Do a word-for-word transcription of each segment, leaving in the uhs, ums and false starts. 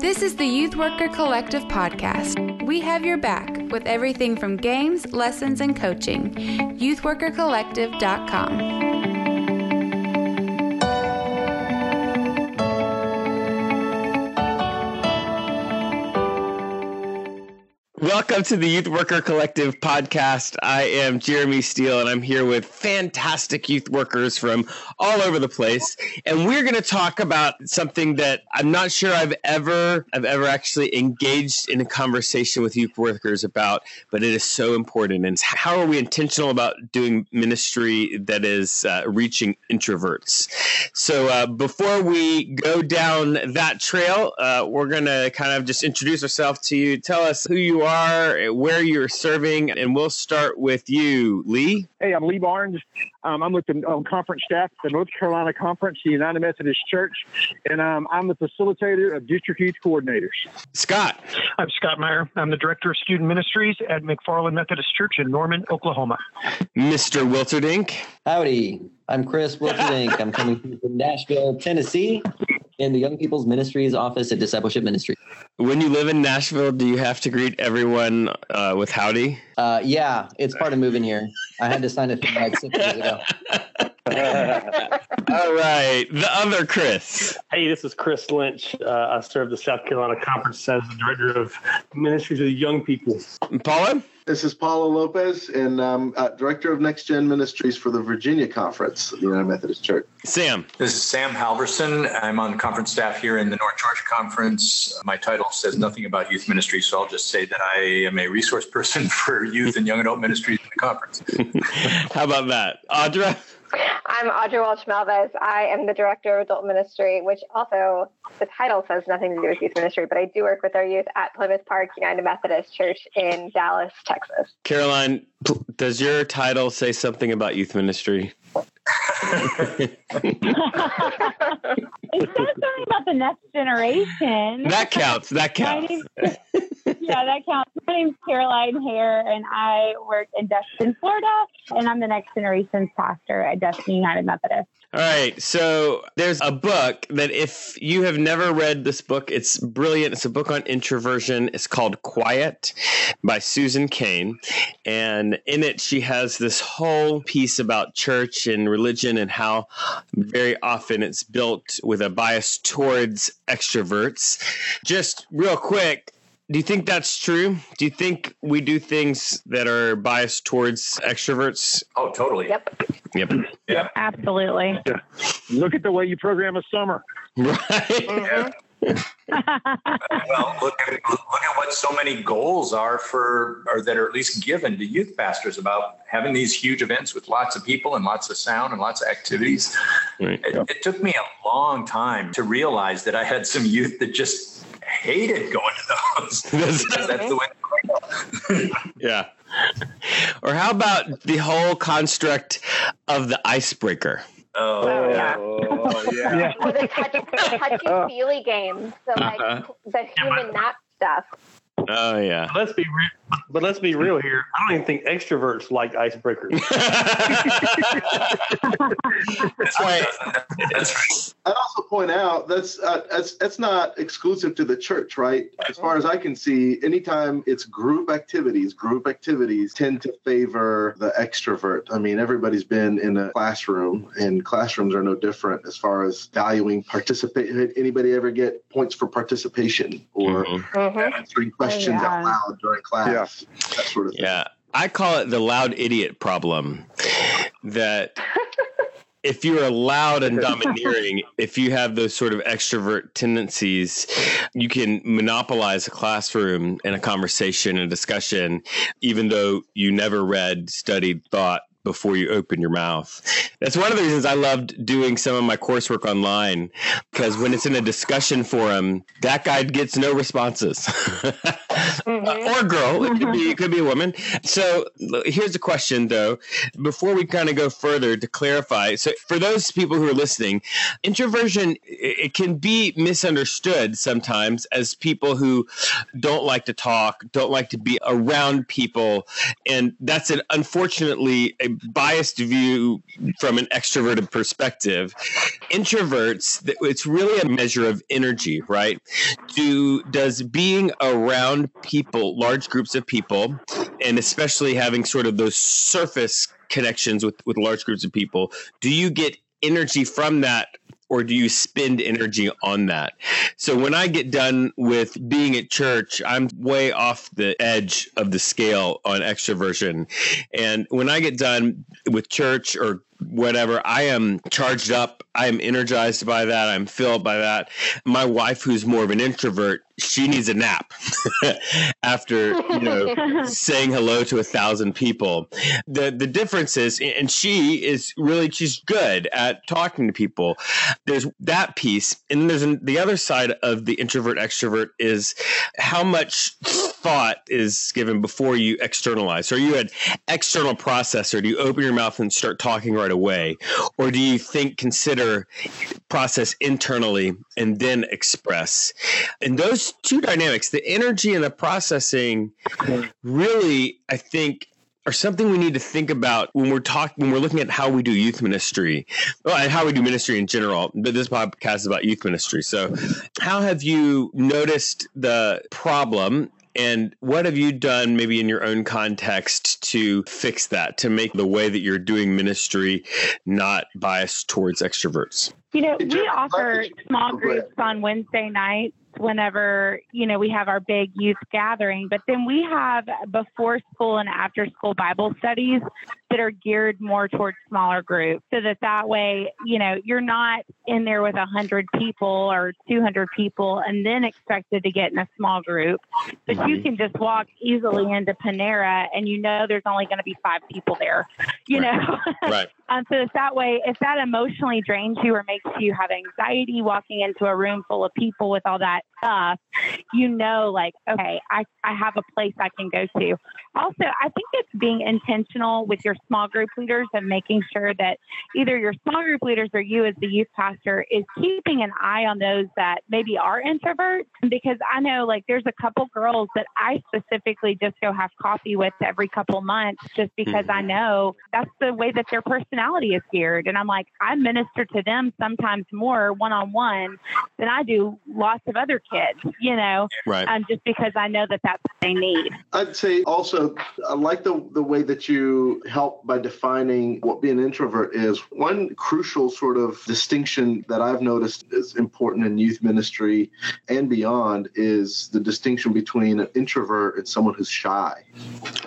This is the Youth Worker Collective podcast. We have your back with everything from games, lessons, and coaching. Youth Worker Collective dot com. Welcome to the Youth Worker Collective podcast. I am Jeremy Steele, and I'm here with fantastic youth workers from all over the place. And we're going to talk about something that I'm not sure I've ever, I've ever actually engaged in a conversation with youth workers about, but it is so important. And how are we intentional about doing ministry that is uh, reaching introverts? So uh, before we go down that trail, uh, we're going to kind of just introduce ourselves to you. Tell us who you are, where you're serving, and we'll start with you, Lee. Hey, I'm Lee Barnes. Um, I'm with the um, conference staff at the North Carolina Conference, the United Methodist Church, and um, I'm the facilitator of District Youth Coordinators. Scott. I'm Scott Meyer. I'm the Director of Student Ministries at McFarland Methodist Church in Norman, Oklahoma. Mister Wilterdink. Howdy. I'm Chris Wilterdink. I'm coming from Nashville, Tennessee, in the Young People's Ministries Office at Discipleship Ministry. When you live in Nashville, do you have to greet everyone uh, with howdy? Uh, yeah, it's part of moving here. I had to sign a thing like six years ago. All right, the other Chris. Hey, this is Chris Lynch. Uh, I serve the South Carolina Conference as the Director of Ministries of the Young People. And Paula? This is Paula Lopez, and I'm uh, Director of Next Gen Ministries for the Virginia Conference of the United Methodist Church. Sam. This is Sam Halverson. I'm on conference staff here in the North Georgia Conference. My title says nothing about youth ministry, so I'll just say that I am a resource person for youth and young adult ministries in the conference. How about that? Audra? I'm Audrey Walsh Malvez. I am the Director of Adult Ministry, which also the title says nothing to do with youth ministry, but I do work with our youth at Plymouth Park United Methodist Church in Dallas, Texas. Caroline, does your title say something about youth ministry? It says something about the next generation. That counts. That counts. Yeah, that counts. My name's Caroline Hare, and I work in Destin, Florida, and I'm the Next Generations pastor at Destin United Methodist. All right, so there's a book that if you have never read this book, it's brilliant. It's a book on introversion. It's called Quiet by Susan Cain, and in it she has this whole piece about church and religion and how very often it's built with a bias towards extroverts. Just real quick, do you think that's true? Do you think we do things that are biased towards extroverts? Oh, totally. Yep. Yep. Yep. Absolutely. Yeah. Look at the way you program a summer. Right. Uh-huh. Yeah. Well, look at, look at what so many goals are for, or that are at least given to youth pastors about having these huge events with lots of people and lots of sound and lots of activities. Right. It, it took me a long time to realize that I had some youth that just hated going to those. That's, that's the way it goes. Yeah. Or how about the whole construct of the icebreaker? Oh, oh yeah. Oh, yeah. Well, the touchy-feely game. So, like, uh-huh. the human not stuff. Oh, yeah. Let's be re- but let's be real here. I don't even think extroverts like icebreakers. That's right. I'd also point out that's, uh, that's that's not exclusive to the church, right? As far as I can see, anytime it's group activities, group activities tend to favor the extrovert. I mean, everybody's been in a classroom, and classrooms are no different as far as valuing participation. Did anybody ever get points for participation or mm-hmm. answering questions oh, yeah. out loud during class? Yeah. That sort of thing. Yeah, I call it the loud idiot problem. That. If you're loud and domineering, if you have those sort of extrovert tendencies, you can monopolize a classroom and a conversation and discussion, even though you never read, studied, thought before you open your mouth. That's one of the reasons I loved doing some of my coursework online, because when it's in a discussion forum, that guy gets no responses. Mm-hmm. Or girl. It could be, it could be a woman. So here's a question, though, before we kind of go further to clarify. So for those people who are listening, introversion, it can be misunderstood sometimes as people who don't like to talk, don't like to be around people. And that's an, unfortunately a biased view from an extroverted perspective. Introverts, it's really a measure of energy, right? Do does being around people, large groups of people, and especially having sort of those surface connections with, with large groups of people, do you get energy from that? Or do you spend energy on that? So when I get done with being at church, I'm way off the edge of the scale on extroversion. And when I get done with church or whatever, I am charged up. I'm energized by that. I'm filled by that. My wife, who's more of an introvert, she needs a nap after, you know, saying hello to a thousand people. The the difference is, and she is really, she's good at talking to people. There's that piece. And then there's an, the other side of the introvert extrovert is how much thought is given before you externalize. So are you an external processor? Do you open your mouth and start talking right away? Or do you think, consider, process internally and then express? And those two dynamics, the energy and the processing, really, I think, are something we need to think about when we're talking, when we're looking at how we do youth ministry, well, and how we do ministry in general. But this podcast is about youth ministry. So how have you noticed the problem, and what have you done maybe in your own context to fix that, to make the way that you're doing ministry not biased towards extroverts? You know, we offer small groups on Wednesday nights whenever, you know, we have our big youth gathering, but then we have before school and after school Bible studies that are geared more towards smaller groups. So that that way, you know, you're not in there with a hundred people or two hundred people and then expected to get in a small group, but you can just walk easily into Panera and you know, there's only going to be five people there, you right. know? Right. um, so it's that way, if that emotionally drains you or makes you have anxiety walking into a room full of people with all that stuff, you know, like, okay, I, I have a place I can go to. Also, I think it's being intentional with your small group leaders and making sure that either your small group leaders or you as the youth pastor is keeping an eye on those that maybe are introverts, because I know like there's a couple girls that I specifically just go have coffee with every couple months just because mm-hmm. I know that's the way that their personality is geared. And I'm like, I minister to them sometimes more one-on-one than I do lots of other kids, you know, right. um, just because I know that that's what they need. I'd say also, I like the, the way that you help by defining what being an introvert is. One crucial sort of distinction that I've noticed is important in youth ministry and beyond is the distinction between an introvert and someone who's shy.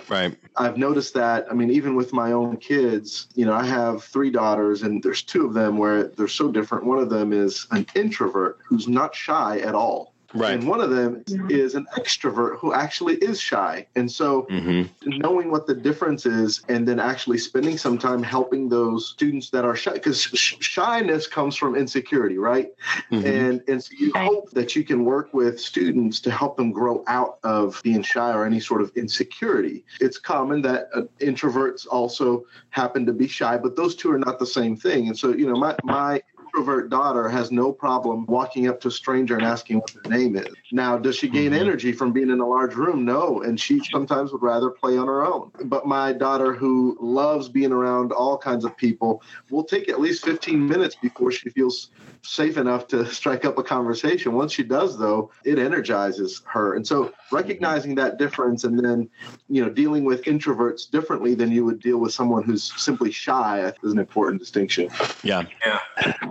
Right. I've noticed that. I mean, even with my own kids, you know, I have three daughters and there's two of them where they're so different. One of them is an introvert who's not shy at all. Right. And one of them is an extrovert who actually is shy. And so mm-hmm. knowing what the difference is and then actually spending some time helping those students that are shy, because sh- shyness comes from insecurity, right? Mm-hmm. And and so you hope that you can work with students to help them grow out of being shy or any sort of insecurity. It's common that uh, introverts also happen to be shy, but those two are not the same thing. And so, you know, my, my introvert daughter has no problem walking up to a stranger and asking what their name is. Now, does she gain mm-hmm. energy from being in a large room? No. And she sometimes would rather play on her own. But my daughter, who loves being around all kinds of people, will take at least fifteen minutes before she feels safe enough to strike up a conversation. Once she does, though, it energizes her. And so recognizing that difference and then, you know, dealing with introverts differently than you would deal with someone who's simply shy, I think, is an important distinction. Yeah. Yeah.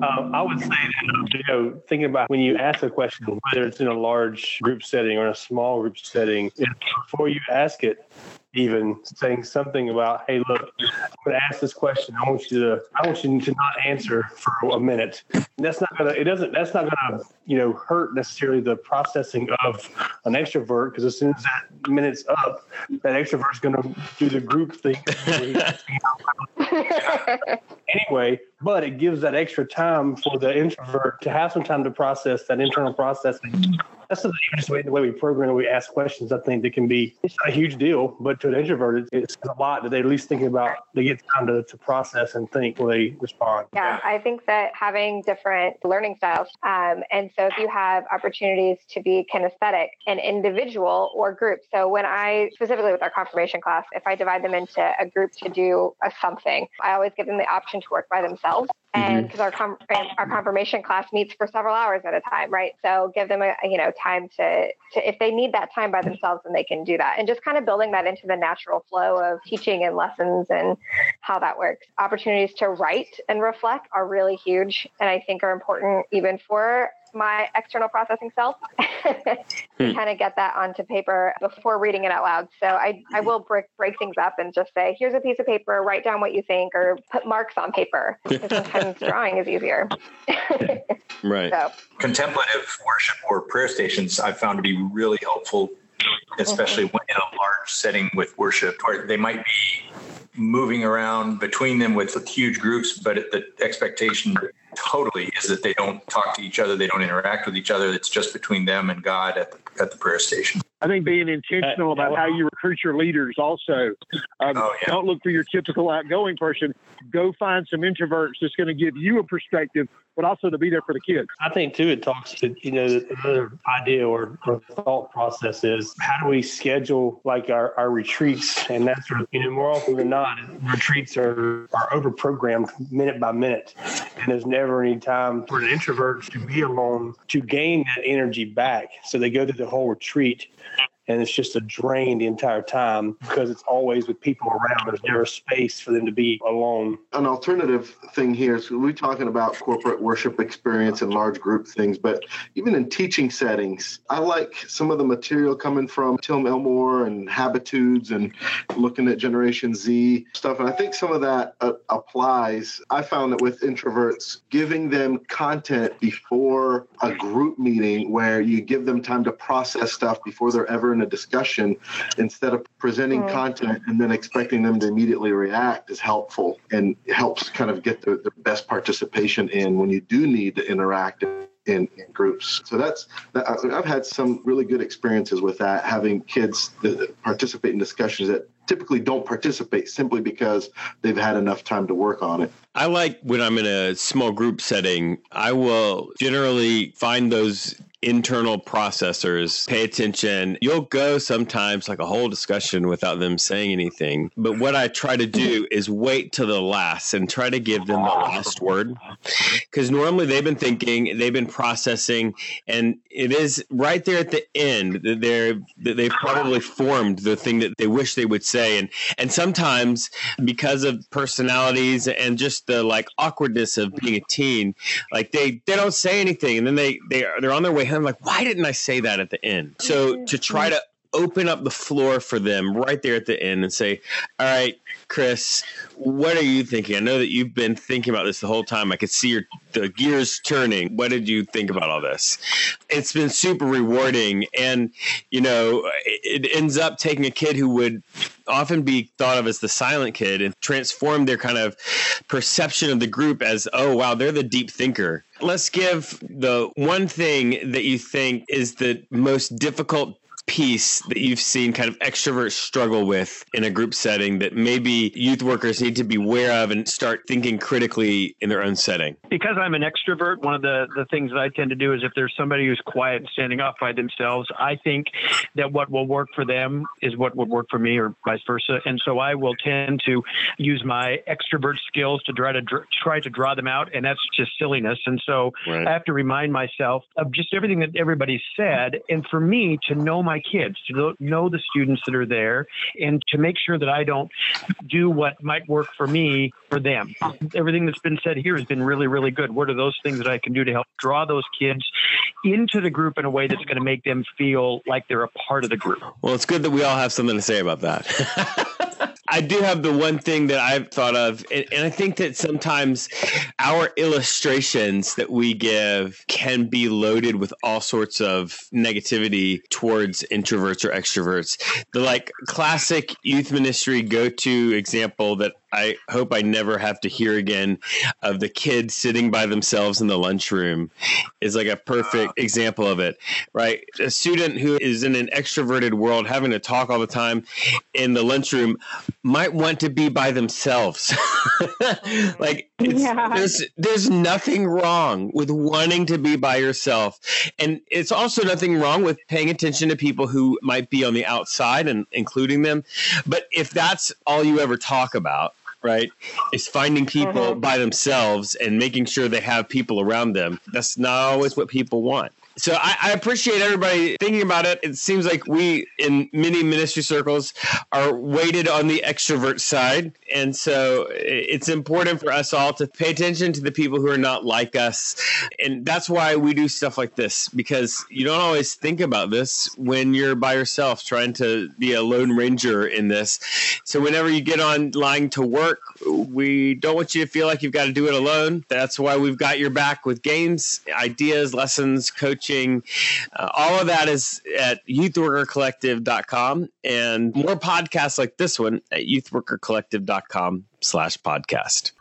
Um, I would say that, you know, thinking about when you ask a question, whether it's in a large group setting or in a small group setting, before you ask it, even saying something about, hey, look, I'm going to ask this question. I want you to, I want you to not answer for a minute. And that's not going to, it doesn't, that's not going to, you know, hurt necessarily the processing of an extrovert, because as soon as that minute's up, that extrovert's going to do the group thing. anyway, but it gives that extra time for the introvert to have some time to process that internal processing. That's the way we program and we ask questions. I think that can be, it's not a huge deal, but to an introvert, it's a lot that they at least think about. They get time to, to process and think when they respond. Yeah, I think that having different learning styles. Um, and so if you have opportunities to be kinesthetic and individual or group. So when I, specifically with our confirmation class, if I divide them into a group to do a something, I always give them the option to work by themselves. And because our com- our confirmation class meets for several hours at a time, right? So give them a, you know, time to, to, if they need that time by themselves, then they can do that. And just kind of building that into the natural flow of teaching and lessons and how that works. Opportunities to write and reflect are really huge, and I think are important even for my external processing self to kind of get that onto paper before reading it out loud. So I, I will break, break things up and just say, here's a piece of paper, write down what you think, or put marks on paper. Because sometimes drawing is easier. Right. So. Contemplative worship or prayer stations I've found to be really helpful, especially mm-hmm. when in a large setting with worship, where they might be moving around between them with huge groups, but the expectation totally is that they don't talk to each other, they don't interact with each other. It's just between them and God at the, at the prayer station. I think being intentional uh, about how you recruit your leaders also. Um, oh, yeah. Don't look for your typical outgoing person. Go find some introverts that's going to give you a perspective, but also to be there for the kids. I think, too, it talks to, you know, the other idea or, or thought process is how do we schedule, like, our, our retreats? And that's, sort of, you know, more often than not, retreats are, are over-programmed minute by minute. And there's never any time for the introverts to be alone to gain that energy back. So they go through the whole retreat. And it's just a drain the entire time because it's always with people around. There's never space for them to be alone. An alternative thing here is we're talking about corporate worship experience and large group things, but even in teaching settings, I like some of the material coming from Tim Elmore and Habitudes and looking at Generation Z stuff. And I think some of that uh, applies. I found that with introverts, giving them content before a group meeting where you give them time to process stuff before they're ever in a discussion, instead of presenting mm. content and then expecting them to immediately react, is helpful and helps kind of get the, the best participation in when you do need to interact in, in groups. So that's, I've had some really good experiences with that, having kids participate in discussions that typically don't participate simply because they've had enough time to work on it. I like when I'm in a small group setting, I will generally find those internal processors, pay attention. You'll go sometimes like a whole discussion without them saying anything. But what I try to do is wait till the last and try to give them the last word. Because normally they've been thinking, they've been processing, and it is right there at the end that they're, that they've probably formed the thing that they wish they would say. And, and sometimes because of personalities and just the like awkwardness of being a teen, like they, they don't say anything. And then they, they are, they're on their way. I'm like, why didn't I say that at the end? So to try to open up the floor for them right there at the end and say, all right, Chris, what are you thinking? I know that you've been thinking about this the whole time. I could see your the gears turning. What did you think about all this? It's been super rewarding. And, you know, it, it ends up taking a kid who would often be thought of as the silent kid and transform their kind of perception of the group as, oh, wow, they're the deep thinker. Let's give the one thing that you think is the most difficult piece that you've seen kind of extroverts struggle with in a group setting that maybe youth workers need to be aware of and start thinking critically in their own setting. Because I'm an extrovert, one of the, the things that I tend to do is if there's somebody who's quiet and standing off by themselves, I think that what will work for them is what would work for me or vice versa. And so I will tend to use my extrovert skills to try to dr- try to draw them out. And that's just silliness. And so right. I have to remind myself of just everything that everybody said. And for me to know my kids, to know the students that are there, and to make sure that I don't do what might work for me for them. Everything that's been said here has been really, really good. What are those things that I can do to help draw those kids into the group in a way that's going to make them feel like they're a part of the group? Well, it's good that we all have something to say about that. I do have the one thing that I've thought of, and, and I think that sometimes our illustrations that we give can be loaded with all sorts of negativity towards introverts or extroverts. The like classic youth ministry go-to example that I hope I never have to hear again of the kids sitting by themselves in the lunchroom is like a perfect example of it, right? A student who is in an extroverted world, having to talk all the time in the lunchroom, might want to be by themselves. Like it's, yeah. there's, there's nothing wrong with wanting to be by yourself. And it's also nothing wrong with paying attention to people who might be on the outside and including them. But if that's all you ever talk about, right, is finding people uh-huh. by themselves and making sure they have people around them, that's not always what people want. So I, I appreciate everybody thinking about it. It seems like we, in many ministry circles, are weighted on the extrovert side. And so it's important for us all to pay attention to the people who are not like us. And that's why we do stuff like this, because you don't always think about this when you're by yourself trying to be a lone ranger in this. So whenever you get online to work, we don't want you to feel like you've got to do it alone. That's why we've got your back with games, ideas, lessons, coaching. Uh, all of that is at youth worker collective dot com, and more podcasts like this one at youth worker collective dot com slash podcast.